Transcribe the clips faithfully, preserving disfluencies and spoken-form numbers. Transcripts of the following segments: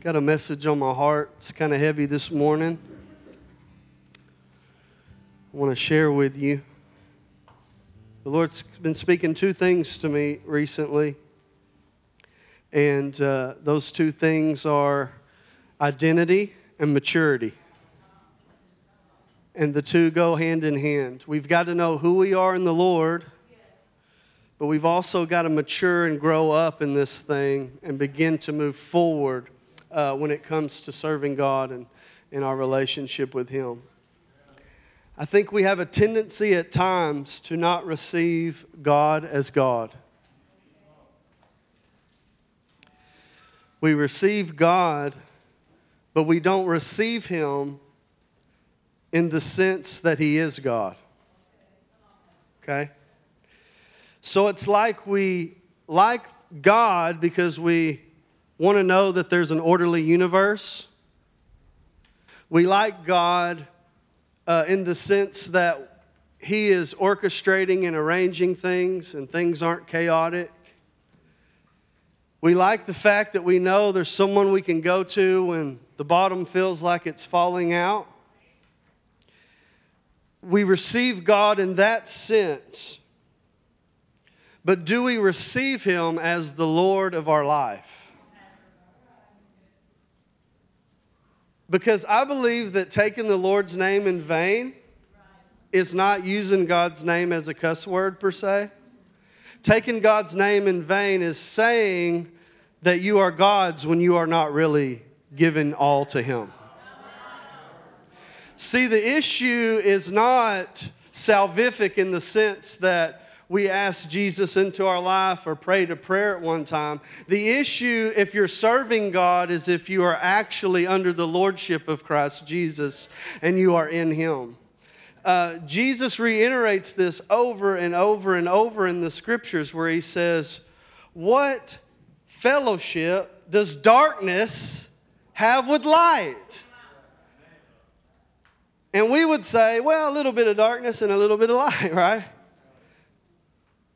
Got a message on my heart. It's kind of heavy this morning. I want to share with you. The Lord's been speaking two things to me recently. And uh, those two things are identity and maturity. And the two go hand in hand. We've got to know who we are in the Lord, but we've also got to mature and grow up in this thing and begin to move forward uh, when it comes to serving God and in our relationship with Him. I think we have a tendency at times to not receive God as God. We receive God, but we don't receive Him in the sense that He is God. Okay? So it's like we like God because we want to know that there's an orderly universe. We like God uh, in the sense that He is orchestrating and arranging things and things aren't chaotic. We like the fact that we know there's someone we can go to when the bottom feels like it's falling out. We receive God in that sense. But do we receive Him as the Lord of our life? Because I believe that taking the Lord's name in vain is not using God's name as a cuss word per se. Taking God's name in vain is saying that you are God's when you are not really giving all to Him. See, the issue is not salvific in the sense that we asked Jesus into our life or prayed a prayer at one time. The issue, if you're serving God, is if you are actually under the lordship of Christ Jesus and you are in Him. Uh, Jesus reiterates this over and over and over in the Scriptures where He says, "What fellowship does darkness have with light?" And we would say, well, a little bit of darkness and a little bit of light, right?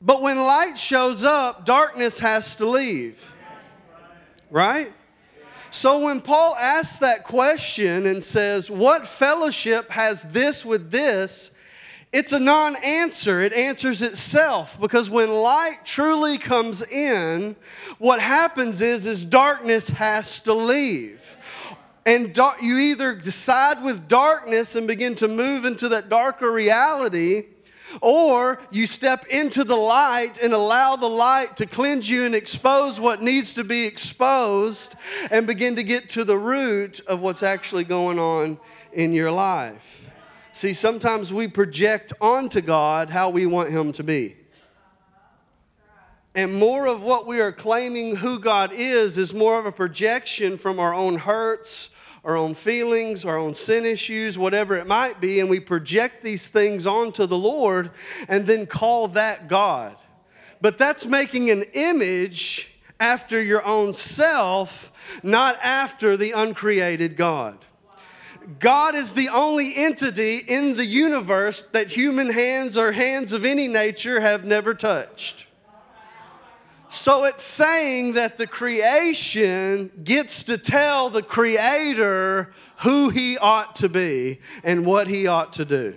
But when light shows up, darkness has to leave, right? So when Paul asks that question and says, what fellowship has this with this? It's a non-answer. It answers itself, because when light truly comes in, what happens is, is darkness has to leave. And dar- you either side with darkness and begin to move into that darker reality, or you step into the light and allow the light to cleanse you and expose what needs to be exposed and begin to get to the root of what's actually going on in your life. See, sometimes we project onto God how we want Him to be. And more of what we are claiming who God is is more of a projection from our own hurts, our own feelings, our own sin issues, whatever it might be, and we project these things onto the Lord and then call that God. But that's making an image after your own self, not after the uncreated God. God is the only entity in the universe that human hands or hands of any nature have never touched. So it's saying that the creation gets to tell the Creator who He ought to be and what He ought to do.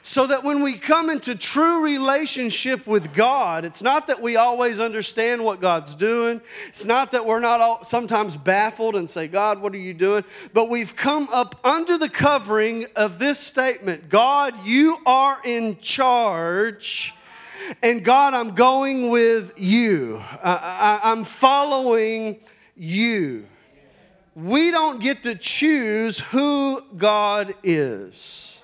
So that when we come into true relationship with God, it's not that we always understand what God's doing. It's not that we're not all, sometimes baffled and say, God, what are you doing? But we've come up under the covering of this statement, God, you are in charge. And God, I'm going with you. I, I, I'm following you. We don't get to choose who God is.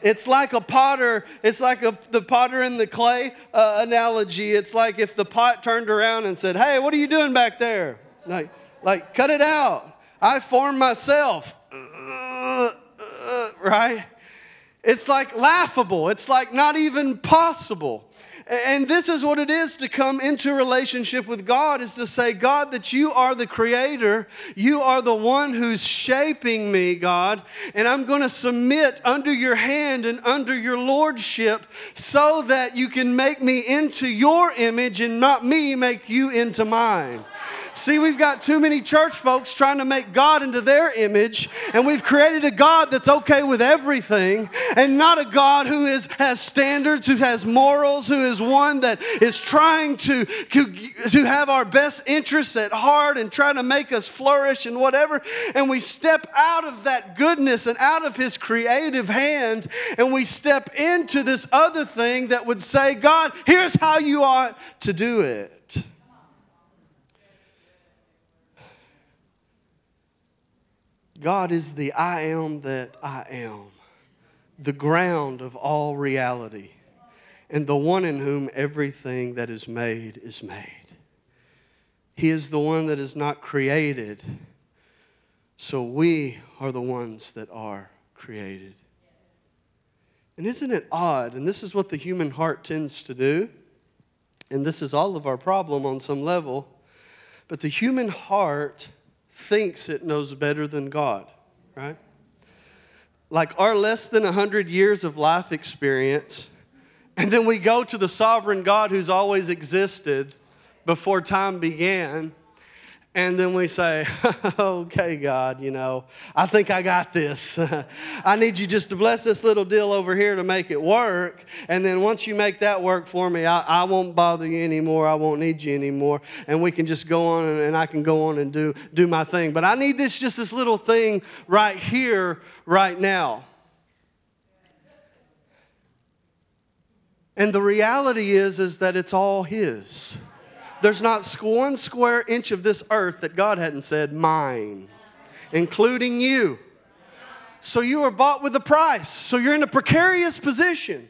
It's like a potter. It's like a, the potter and the clay uh, analogy. It's like if the pot turned around and said, hey, what are you doing back there? Like, like cut it out. I form myself. Uh, uh, right? It's like laughable. It's like not even possible. And this is what it is to come into relationship with God, is to say, God, that you are the Creator. You are the one who's shaping me, God. And I'm going to submit under your hand and under your lordship so that you can make me into your image and not me make you into mine. See, we've got too many church folks trying to make God into their image, and we've created a God that's okay with everything and not a God who is has standards, who has morals, who is one that is trying to, to, to have our best interests at heart and trying to make us flourish and whatever. And we step out of that goodness and out of His creative hand, and we step into this other thing that would say, God, here's how you ought to do it. God is the I am that I am, the ground of all reality, and the one in whom everything that is made is made. He is the one that is not created, so we are the ones that are created. And isn't it odd? And this is what the human heart tends to do, and this is all of our problem on some level, but the human heart thinks it knows better than God, right? Like our less than one hundred years of life experience, and then we go to the sovereign God who's always existed before time began, and then we say, okay, God, you know, I think I got this. I need you just to bless this little deal over here to make it work. And then once you make that work for me, I, I won't bother you anymore. I won't need you anymore. And we can just go on and, and I can go on and do, do my thing. But I need this, just this little thing right here, right now. And the reality is, is that it's all His. There's not one square inch of this earth that God hadn't said, mine, including you. So you were bought with a price. So you're in a precarious position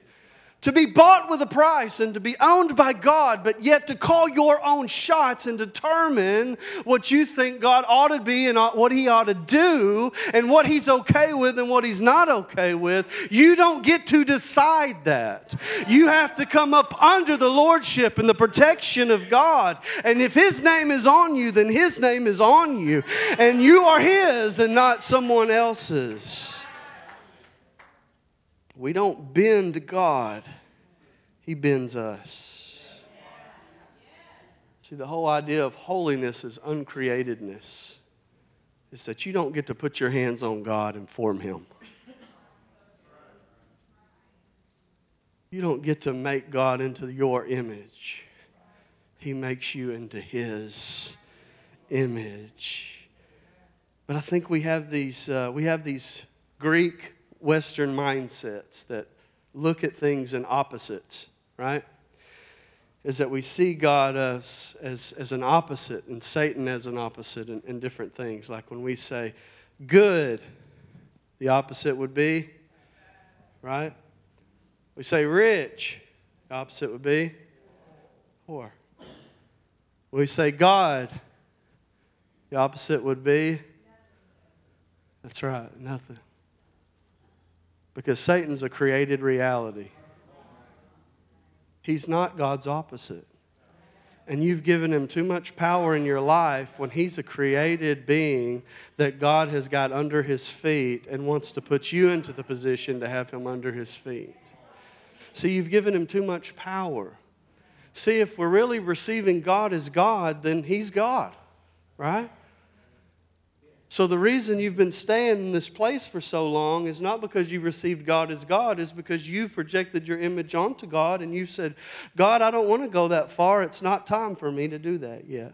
to be bought with a price and to be owned by God, but yet to call your own shots and determine what you think God ought to be and what He ought to do and what He's okay with and what He's not okay with. You don't get to decide that. You have to come up under the lordship and the protection of God. And if His name is on you, then His name is on you. And you are His and not someone else's. We don't bend God. He bends us. See, the whole idea of holiness is uncreatedness. It's that you don't get to put your hands on God and form Him. You don't get to make God into your image. He makes you into His image. But I think we have these, uh, we have these Greek Western mindsets that look at things in opposites, right? Is that we see God as, as, as an opposite and Satan as an opposite and, and different things. Like when we say good, the opposite would be, right? We say rich, the opposite would be poor. We say God, the opposite would be, that's right, nothing. Because Satan's a created reality. He's not God's opposite. And you've given him too much power in your life when he's a created being that God has got under his feet and wants to put you into the position to have him under his feet. So you've given him too much power. See, if we're really receiving God as God, then he's God, right? So the reason you've been staying in this place for so long is not because you received God as God, is because you've projected your image onto God and you've said, God, I don't want to go that far. It's not time for me to do that yet.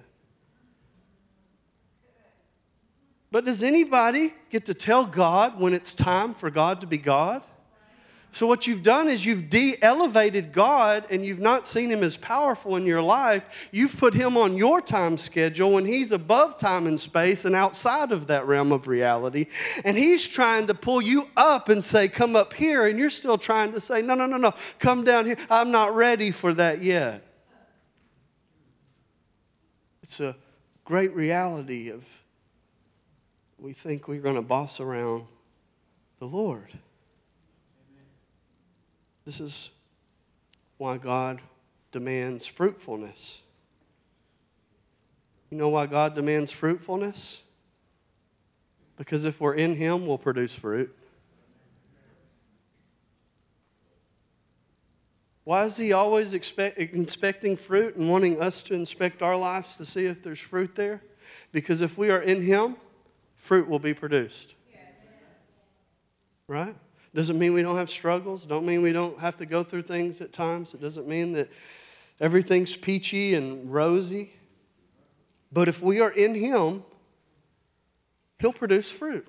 But does anybody get to tell God when it's time for God to be God? So what you've done is you've de-elevated God and you've not seen him as powerful in your life. You've put him on your time schedule when he's above time and space and outside of that realm of reality. And he's trying to pull you up and say, come up here. And you're still trying to say, no, no, no, no, come down here. I'm not ready for that yet. It's a great reality of we think we're going to boss around the Lord. This is why God demands fruitfulness. You know why God demands fruitfulness? Because if we're in him, we'll produce fruit. Why is he always expect, inspecting fruit and wanting us to inspect our lives to see if there's fruit there? Because if we are in him, fruit will be produced. Right? Doesn't mean we don't have struggles. Don't mean we don't have to go through things at times. It doesn't mean that everything's peachy and rosy. But if we are in him, he'll produce fruit.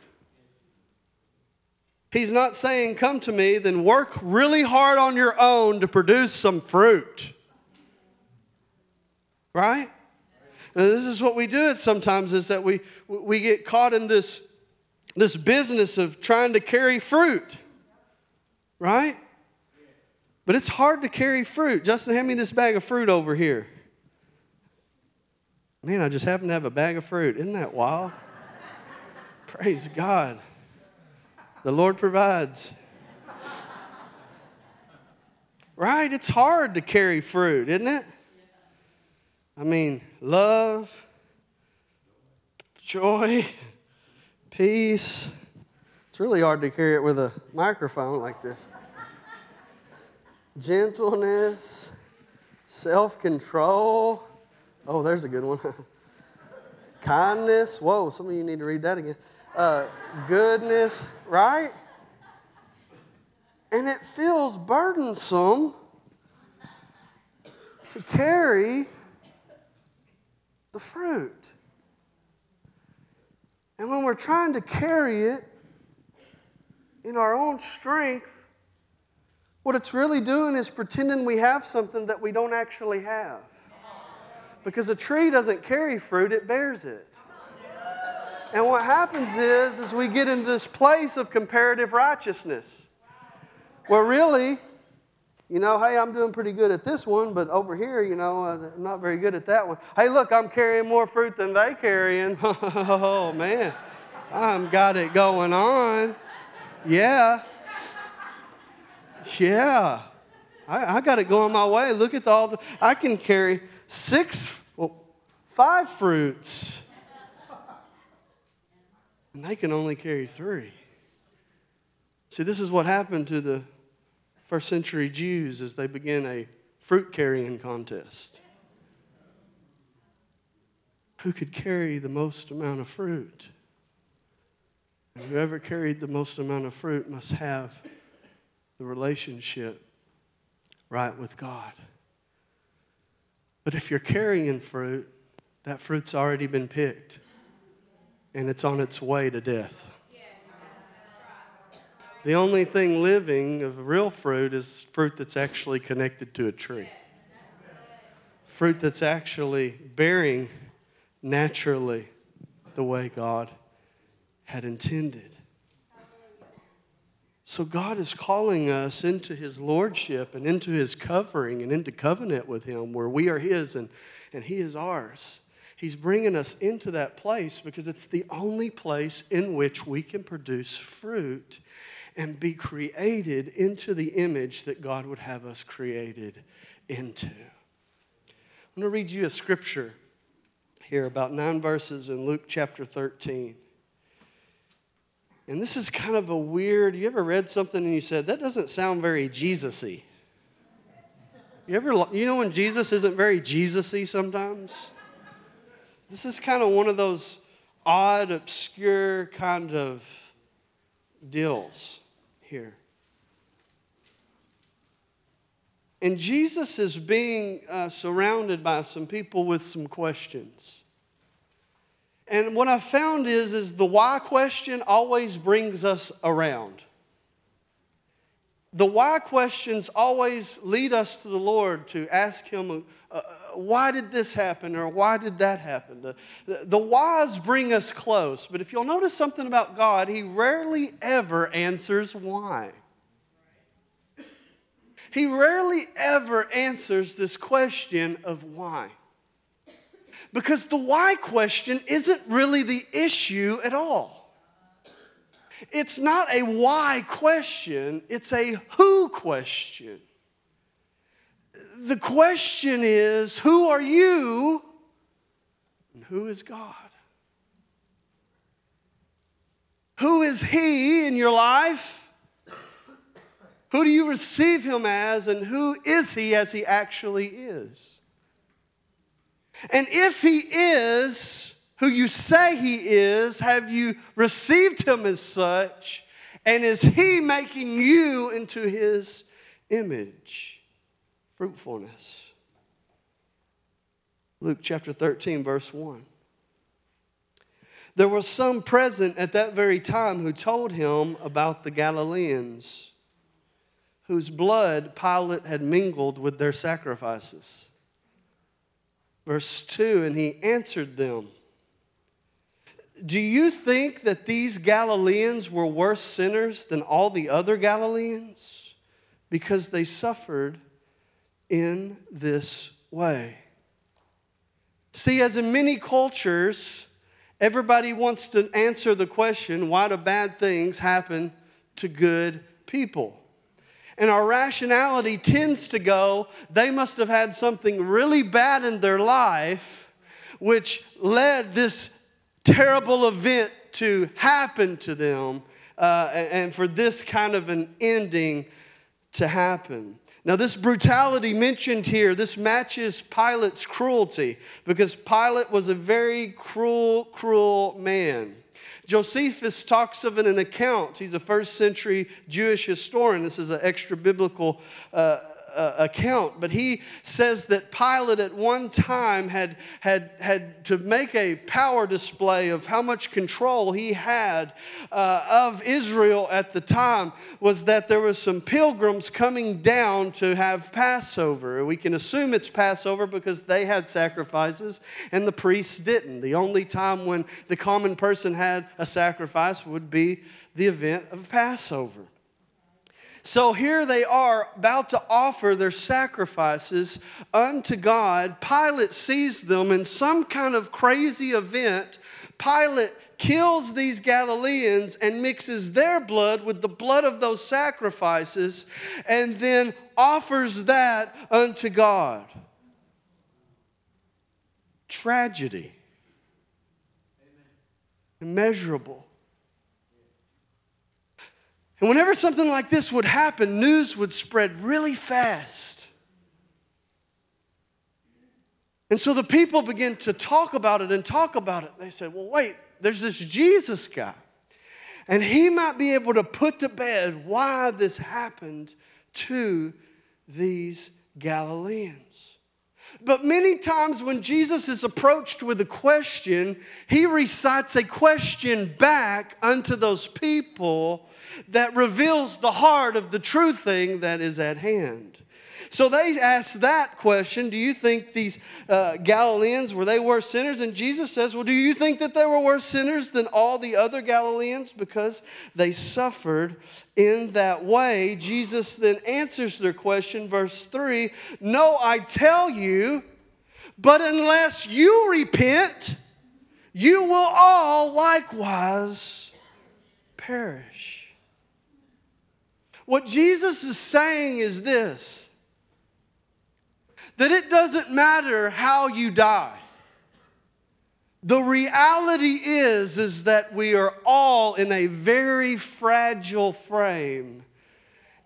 He's not saying, come to me, then work really hard on your own to produce some fruit. Right? And this is what we do it sometimes, is that we, we get caught in this, this business of trying to carry fruit. Right? But it's hard to carry fruit. Justin, hand me this bag of fruit over here. Man, I just happen to have a bag of fruit. Isn't that wild? Praise God. The Lord provides. Right? It's hard to carry fruit, isn't it? I mean, love, joy, peace. It's really hard to carry it with a microphone like this. Gentleness, self-control. Oh, there's a good one. Kindness. Whoa, some of you need to read that again. Uh, goodness, right? And it feels burdensome to carry the fruit. And when we're trying to carry it in our own strength, what it's really doing is pretending we have something that we don't actually have. Because a tree doesn't carry fruit, it bears it. And what happens is, is we get into this place of comparative righteousness. Where really, you know, hey, I'm doing pretty good at this one, but over here, you know, I'm not very good at that one. Hey, look, I'm carrying more fruit than they carrying. Oh, man, I've got it going on. Yeah. Yeah. I, I got it going my way. Look at all the, I can carry six, well, five fruits. And they can only carry three. See, this is what happened to the first century Jews as they began a fruit-carrying contest. Who could carry the most amount of fruit? And whoever carried the most amount of fruit must have the relationship right with God. But if you're carrying fruit, that fruit's already been picked. And it's on its way to death. The only thing living of real fruit is fruit that's actually connected to a tree. Fruit that's actually bearing naturally the way God had intended. So God is calling us into his lordship and into his covering and into covenant with him where we are his and, and he is ours. He's bringing us into that place because it's the only place in which we can produce fruit and be created into the image that God would have us created into. I'm going to read you a scripture here, about nine verses in Luke chapter thirteen. And this is kind of a weird, you ever read something and you said, that doesn't sound very Jesus-y? You ever, you know when Jesus isn't very Jesus-y sometimes? This is kind of one of those odd, obscure kind of deals here. And Jesus is being uh, surrounded by some people with some questions. And what I found is, is the why question always brings us around. The why questions always lead us to the Lord to ask him, uh, why did this happen or why did that happen? The, the, the whys bring us close. But if you'll notice something about God, he rarely ever answers why. He rarely ever answers this question of why. Because the why question isn't really the issue at all. It's not a why question, it's a who question. The question is, who are you and who is God? Who is he in your life Who do you receive him as, and who is he as he actually is? And if he is who you say he is, have you received him as such? And is he making you into his image? Fruitfulness. Luke chapter thirteen, verse one. There were some present at that very time who told him about the Galileans, whose blood Pilate had mingled with their sacrifices. Verse two, and he answered them, do you think that these Galileans were worse sinners than all the other Galileans? Because they suffered in this way. See, as in many cultures, everybody wants to answer the question, why do bad things happen to good people? And our rationality tends to go, they must have had something really bad in their life, which led this terrible event to happen to them, uh, and for this kind of an ending to happen. Now, this brutality mentioned here, this matches Pilate's cruelty, because Pilate was a very cruel, cruel man. Josephus talks of it in an account. He's a first century Jewish historian. This is an extra biblical uh, uh, account. But he says that Pilate at one time had, had, had to make a power display of how much control he had uh, of Israel at the time, was that there were some pilgrims coming down to have Passover. We can assume it's Passover because they had sacrifices and the priests didn't. The only time when the common person had a sacrifice would be the event of Passover. So here they are about to offer their sacrifices unto God. Pilate sees them in some kind of crazy event. Pilate kills these Galileans and mixes their blood with the blood of those sacrifices and then offers that unto God. Tragedy. Immeasurable. And whenever something like this would happen, news would spread really fast. And so the people began to talk about it and talk about it. They said, well, wait, there's this Jesus guy, and he might be able to put to bed why this happened to these Galileans. But many times when Jesus is approached with a question, he recites a question back unto those people that reveals the heart of the true thing that is at hand. So they ask that question, do you think these uh, Galileans, were they worse sinners? And Jesus says, well, do you think that they were worse sinners than all the other Galileans? Because they suffered in that way. Jesus then answers their question, verse three, no, I tell you, but unless you repent, you will all likewise perish. What Jesus is saying is this, that it doesn't matter how you die. The reality is, is that we are all in a very fragile frame,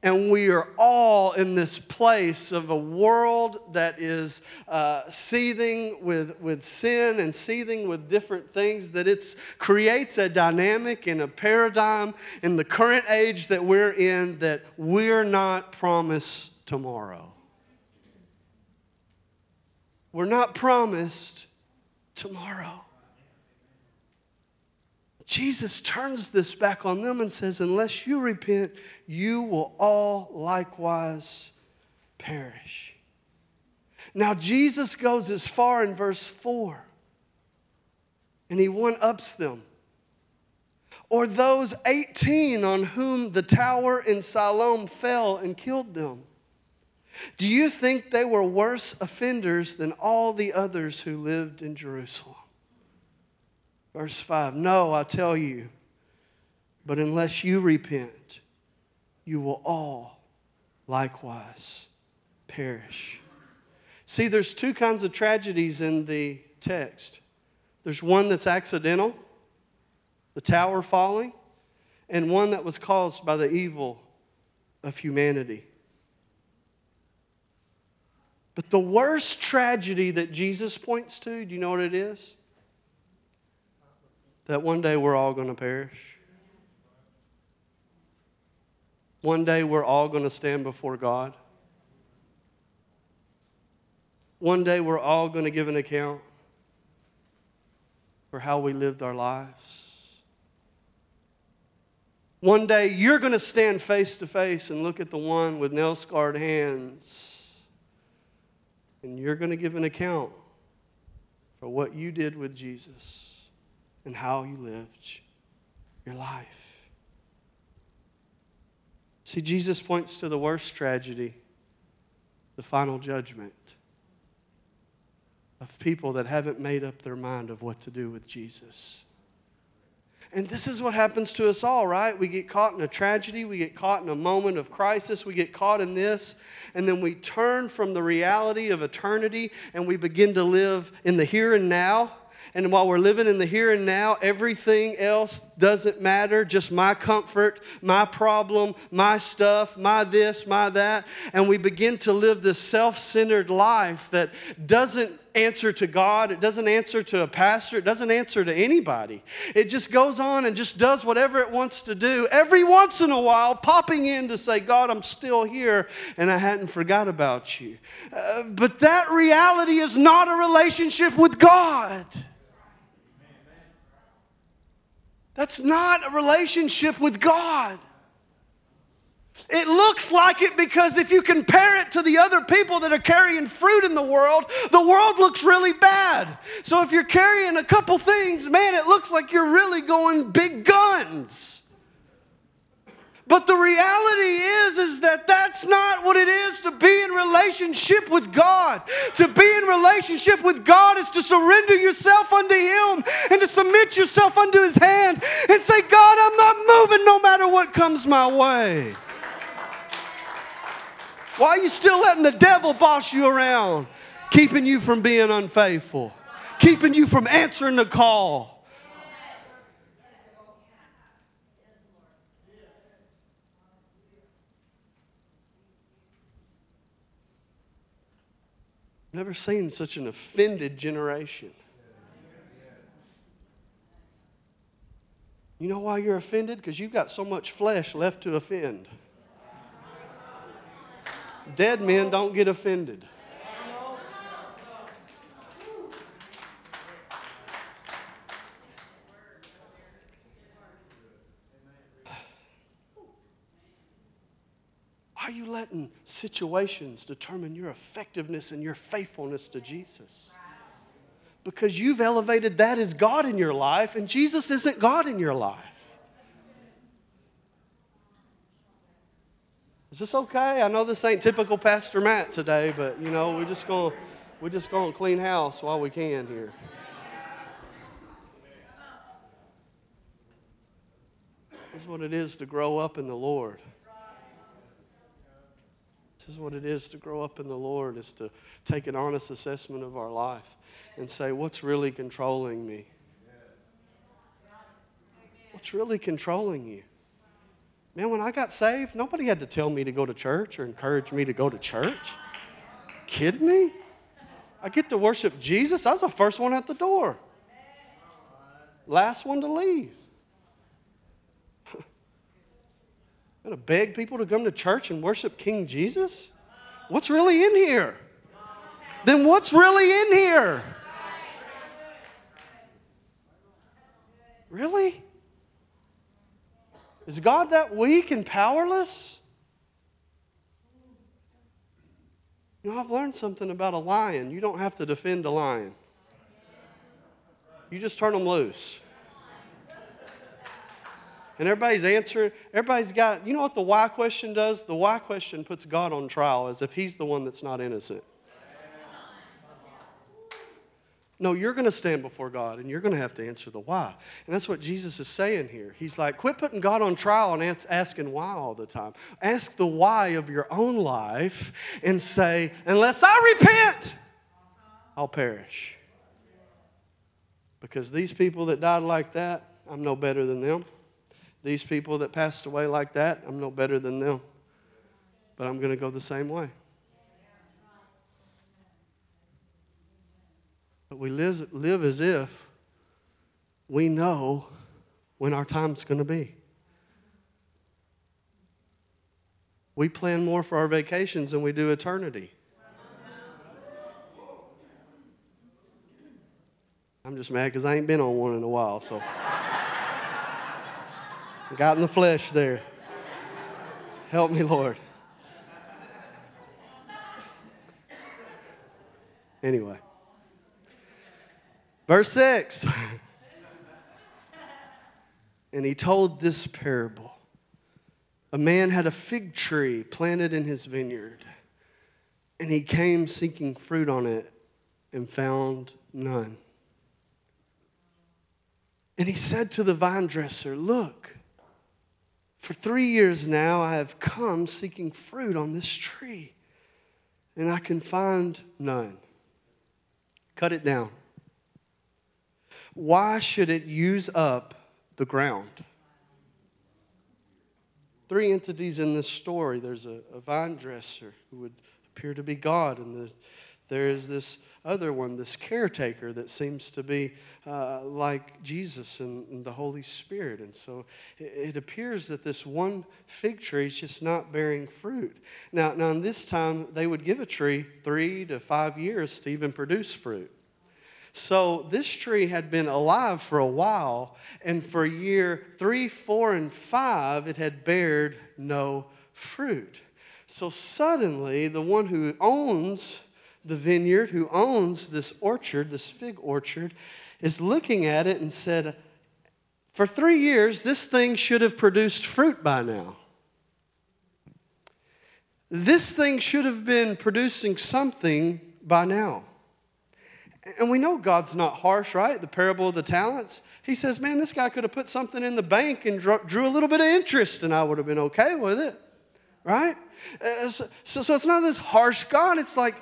and we are all in this place of a world that is uh, seething with, with sin and seething with different things, that it creates a dynamic and a paradigm in the current age that we're in that we're not promised tomorrow. We're not promised tomorrow. Jesus turns this back on them and says, unless you repent, you will all likewise perish. Now, Jesus goes as far in verse four, and he one-ups them. Or those eighteen on whom the tower in Siloam fell and killed them. Do you think they were worse offenders than all the others who lived in Jerusalem? Verse five, no, I tell you, but unless you repent, you will all likewise perish. See, there's two kinds of tragedies in the text. There's one that's accidental, the tower falling, and one that was caused by the evil of humanity. But the worst tragedy that Jesus points to, do you know what it is? That one day we're all going to perish. One day we're all going to stand before God. One day we're all going to give an account for how we lived our lives. One day you're going to stand face to face and look at the one with nail-scarred hands, and you're going to give an account for what you did with Jesus and how you lived your life. See, Jesus points to the worst tragedy, the final judgment of people that haven't made up their mind of what to do with Jesus. And this is what happens to us all, right? We get caught in a tragedy. We get caught in a moment of crisis. We get caught in this. And then we turn from the reality of eternity and we begin to live in the here and now. And while we're living in the here and now, everything else doesn't matter. Just my comfort, my problem, my stuff, my this, my that. And we begin to live this self-centered life that doesn't answer to God. It doesn't answer to a pastor. It doesn't answer to anybody. It just goes on and just does whatever it wants to do. Every once in a while, popping in to say, God, I'm still here and I hadn't forgot about you. Uh, but that reality is not a relationship with God. That's not a relationship with God. It looks like it because if you compare it to the other people that are carrying fruit in the world, the world looks really bad. So if you're carrying a couple things, man, it looks like you're really going big guns. But the reality is, is that that's not what it is to be in relationship with God. To be in relationship with God is to surrender yourself unto Him and to submit yourself unto His hand and say, God, I'm not moving no matter what comes my way. Why are you still letting the devil boss you around, keeping you from being unfaithful, keeping you from answering the call? Never seen such an offended generation. You know why you're offended? Because you've got so much flesh left to offend. Dead men don't get offended. Are you letting situations determine your effectiveness and your faithfulness to Jesus? Because you've elevated that as God in your life, and Jesus isn't God in your life. Is this okay? I know this ain't typical Pastor Matt today, but you know, we're just going we're just going to clean house while we can here. This is what it is to grow up in the Lord. This is what it is to grow up in the Lord, is to take an honest assessment of our life and say, what's really controlling me? What's really controlling you? Man, when I got saved, nobody had to tell me to go to church or encourage me to go to church. Kidding me? I get to worship Jesus. I was the first one at the door. Last one to leave. I'm going to beg people to come to church and worship King Jesus? What's really in here? Then what's really in here? Really? Is God that weak and powerless? You know, I've learned something about a lion. You don't have to defend a lion. You just turn them loose. And everybody's answering, everybody's got, you know what the why question does? The why question puts God on trial as if He's the one that's not innocent. No, you're going to stand before God and you're going to have to answer the why. And that's what Jesus is saying here. He's like, quit putting God on trial and asking why all the time. Ask the why of your own life and say, unless I repent, I'll perish. Because these people that died like that, I'm no better than them. These people that passed away like that, I'm no better than them. but I'm going to go the same way. But we live, live as if we know when our time's going to be. We plan more for our vacations than we do eternity. I'm just mad because I ain't been on one in a while, so I got in the flesh there. Help me, Lord. Anyway. Verse six. And he told this parable. A man had a fig tree planted in his vineyard, and he came seeking fruit on it and found none. And he said to the vine dresser, look, for three years now I have come seeking fruit on this tree, and I can find none. Cut it down. Why should it use up the ground? Three entities in this story. There's a, a vine dresser who would appear to be God, and the, there is this other one, this caretaker that seems to be uh, like Jesus and, and the Holy Spirit. And so it, it appears that this one fig tree is just not bearing fruit. Now, now in this time, they would give a tree three to five years to even produce fruit. So this tree had been alive for a while, and for year three, four, and five, it had bared no fruit. So suddenly, the one who owns the vineyard, who owns this orchard, this fig orchard, is looking at it and said, for three years, this thing should have produced fruit by now. This thing should have been producing something by now. And we know God's not harsh, right? The parable of the talents. He says, man, this guy could have put something in the bank and drew a little bit of interest, and I would have been okay with it, right? So, so, so it's not this harsh God. It's like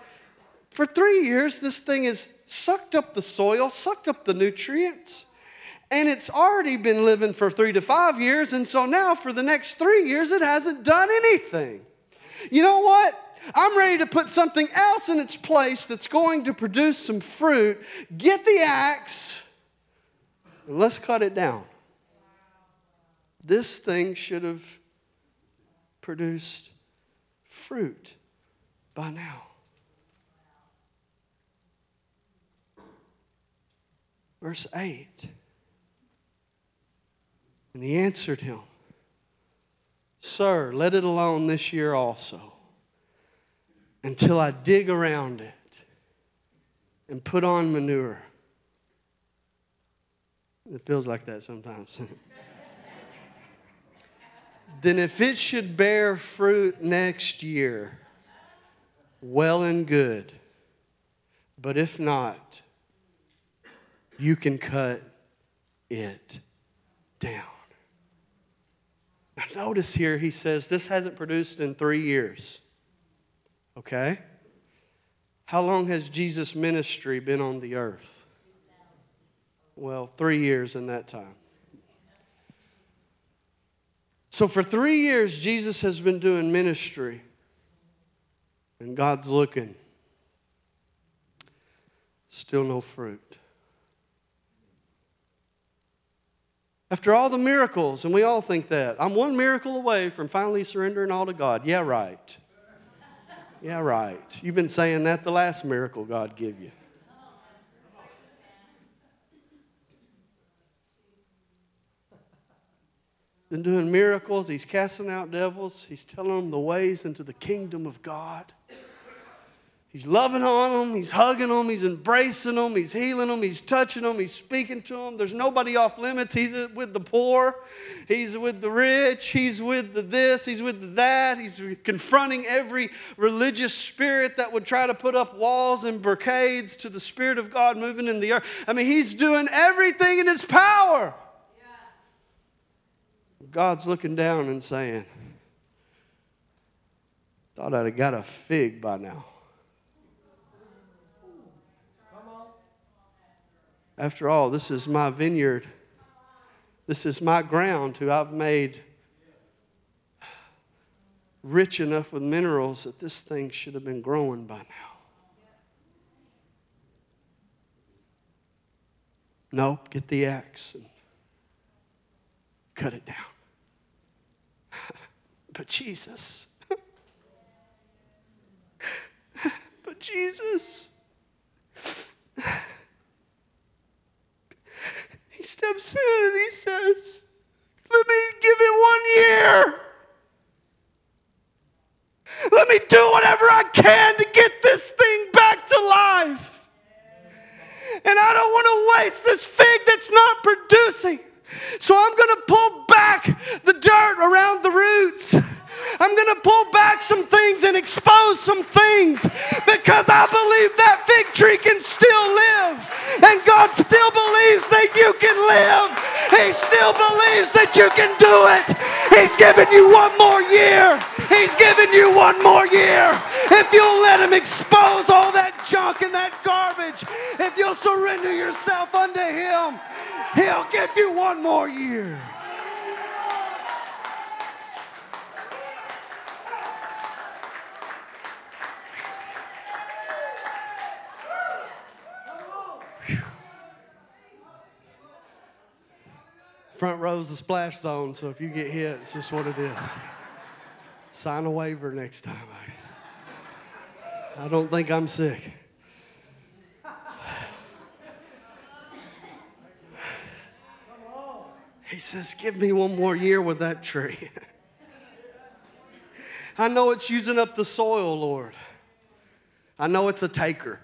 for three years, this thing has sucked up the soil, sucked up the nutrients, and it's already been living for three to five years, and so now for the next three years, it hasn't done anything. You know what? I'm ready to put something else in its place that's going to produce some fruit. Get the axe and let's cut it down. This thing should have produced fruit by now. Verse eight. And he answered him, sir, let it alone this year also, until I dig around it and put on manure. It feels like that sometimes. Then if it should bear fruit next year, well and good. But if not, you can cut it down. Now notice here, he says, this hasn't produced in three years. Okay? How long has Jesus' ministry been on the earth? Well, three years in that time. So for three years, Jesus has been doing ministry. And God's looking. Still no fruit. After all the miracles, and we all think that, I'm one miracle away from finally surrendering all to God. Yeah, right. Yeah, right. You've been saying that the last miracle God gave you. Been doing miracles. He's casting out devils. He's telling them the ways into the kingdom of God. He's loving on them. He's hugging them. He's embracing them. He's healing them. He's touching them. He's speaking to them. There's nobody off limits. He's with the poor. He's with the rich. He's with the this. He's with the that. He's confronting every religious spirit that would try to put up walls and barricades to the Spirit of God moving in the earth. I mean, he's doing everything in his power. Yeah. God's looking down and saying, thought I'd have got a fig by now. After all, this is my vineyard. This is my ground who I've made rich enough with minerals that this thing should have been growing by now. Nope, get the axe and cut it down. But Jesus. But Jesus. He steps in and he says, let me give it one year. Let me do whatever I can to get this thing back to life. And I don't want to waste this fig that's not producing. So I'm going to pull back the dirt around the roots. I'm going to pull back some things and expose some things, because I believe that fig tree can still live. And God still believes that you can live. He still believes that you can do it. He's given you one more year. He's given you one more year. If you'll let him expose all that junk and that garbage, if you'll surrender yourself unto him, he'll give you one more year. Front row's the splash zone, so if you get hit, it's just what it is. Sign a waiver next time. I don't think I'm sick. He says, give me one more year with that tree. I know it's using up the soil, Lord. I know it's a taker.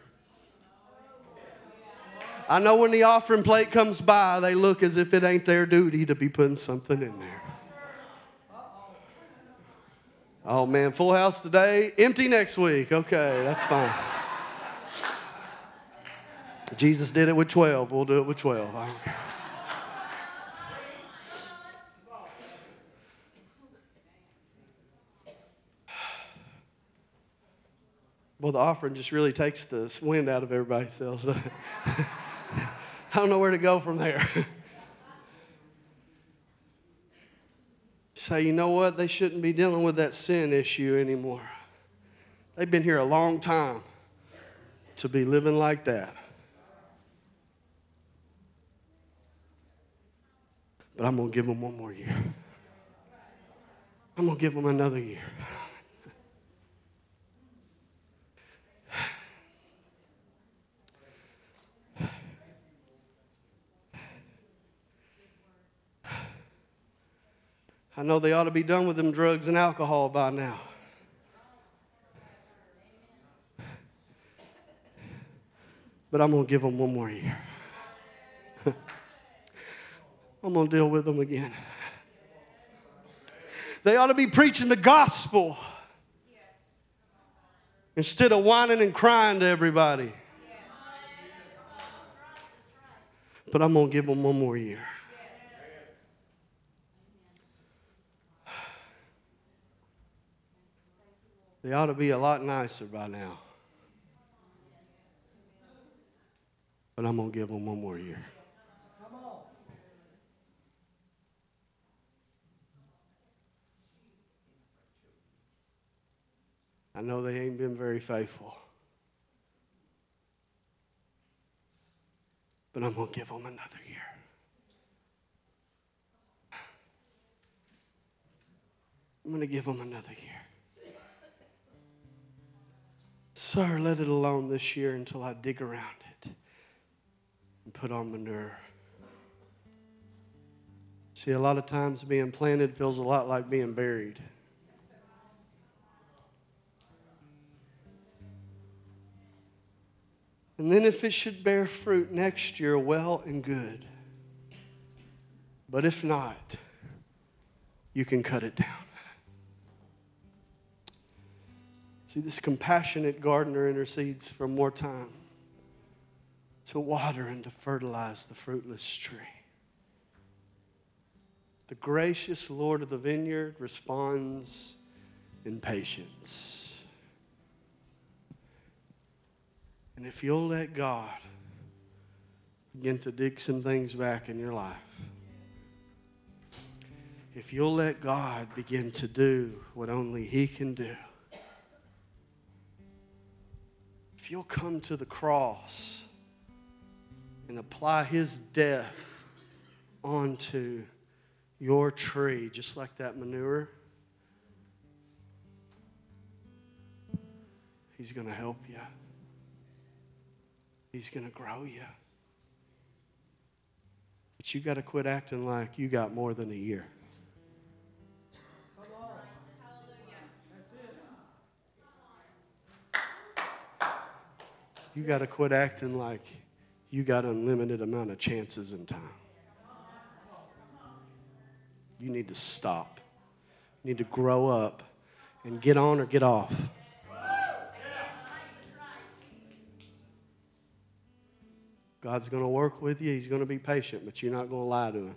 I know when the offering plate comes by, they look as if it ain't their duty to be putting something in there. Oh, man, full house today, empty next week. Okay, that's fine. Jesus did it with twelve. We'll do it with twelve. I don't care. Well, the offering just really takes the wind out of everybody's sails. I don't know where to go from there. Say, you know what? They shouldn't be dealing with that sin issue anymore. They've been here a long time to be living like that. But I'm going to give them one more year. I'm going to give them another year. I know they ought to be done with them drugs and alcohol by now. But I'm going to give them one more year. I'm going to deal with them again. They ought to be preaching the gospel instead of whining and crying to everybody. But I'm going to give them one more year. They ought to be a lot nicer by now. But I'm going to give them one more year. I know they ain't been very faithful. But I'm going to give them another year. I'm going to give them another year. Sir, let it alone this year until I dig around it and put on manure. See, a lot of times being planted feels a lot like being buried. And then if it should bear fruit next year, well and good. But if not, you can cut it down. See, this compassionate gardener intercedes for more time to water and to fertilize the fruitless tree. The gracious Lord of the vineyard responds in patience. And if you'll let God begin to dig some things back in your life, if you'll let God begin to do what only He can do, if you'll come to the cross and apply His death onto your tree, just like that manure, He's going to help you. He's going to grow you. But you got to quit acting like you got more than a year. Come on. That's it. You got to quit acting like you got unlimited amount of chances and time. You need to stop. You need to grow up and get on or get off. God's going to work with you. He's going to be patient, but you're not going to lie to Him.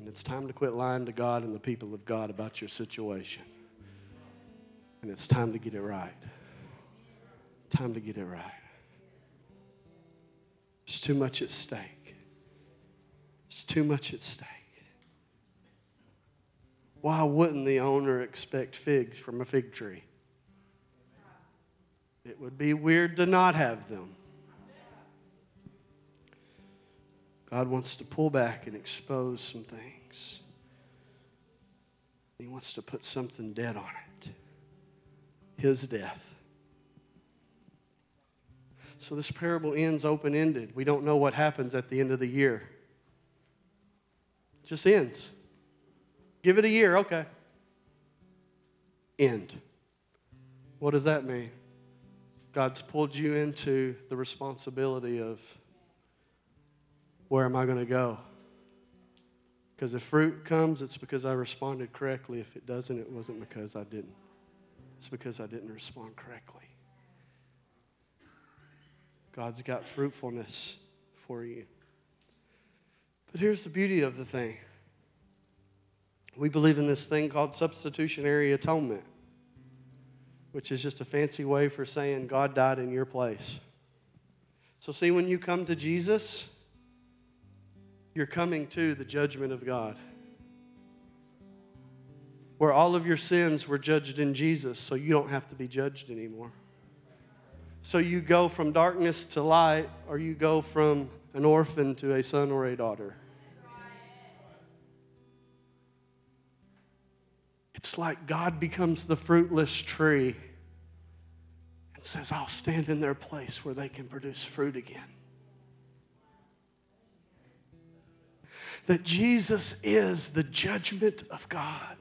And it's time to quit lying to God and the people of God about your situation. And it's time to get it right. Time to get it right. There's too much at stake. There's too much at stake. Why wouldn't the owner expect figs from a fig tree? It would be weird to not have them. God wants to pull back and expose some things. He wants to put something dead on it. His death. So this parable ends open-ended. We don't know what happens at the end of the year. It just ends. Give it a year, okay. End. What does that mean? God's pulled you into the responsibility of, where am I going to go? Because if fruit comes, it's because I responded correctly. If it doesn't, it wasn't because I didn't. It's because I didn't respond correctly. God's got fruitfulness for you. But here's the beauty of the thing. We believe in this thing called substitutionary atonement, which is just a fancy way for saying God died in your place. So see, when you come to Jesus, you're coming to the judgment of God, where all of your sins were judged in Jesus, so you don't have to be judged anymore. So you go from darkness to light, or you go from an orphan to a son or a daughter. It's like God becomes the fruitless tree and says, I'll stand in their place where they can produce fruit again. That Jesus is the judgment of God.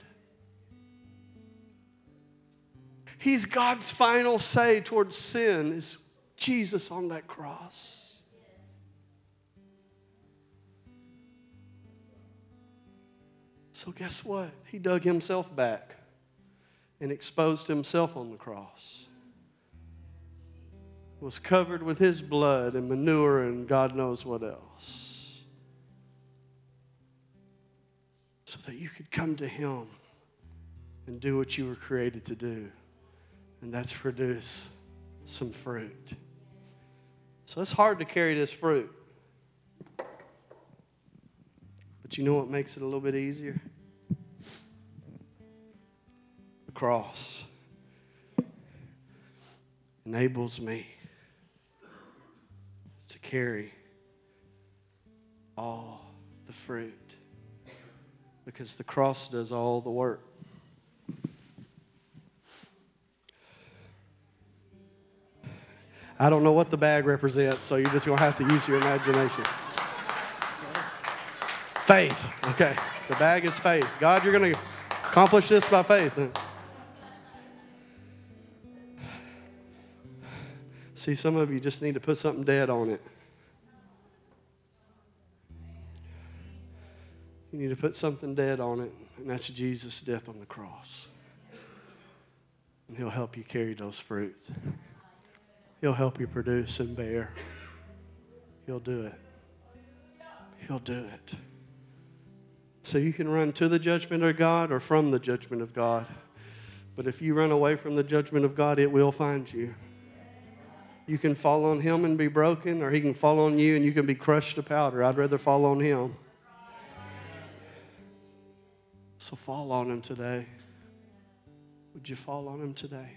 He's God's final say towards sin, is Jesus on that cross. So guess what? He dug himself back and exposed himself on the cross. Was covered with his blood and manure and God knows what else. So that you could come to him and do what you were created to do. And that's produce some fruit. So it's hard to carry this fruit. But you know what makes it a little bit easier? The cross enables me to carry all the fruit, because the cross does all the work. I don't know what the bag represents, so you're just going to have to use your imagination. Faith. Okay. The bag is faith. God, you're going to accomplish this by faith. See, some of you just need to put something dead on it. You need to put something dead on it, and that's Jesus' death on the cross. And he'll help you carry those fruits. He'll help you produce and bear. He'll do it. He'll do it. So you can run to the judgment of God or from the judgment of God. But if you run away from the judgment of God, it will find you. You can fall on him and be broken, or he can fall on you and you can be crushed to powder. I'd rather fall on him. So fall on him today. Would you fall on him today?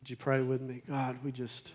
Would you pray with me? God, we just...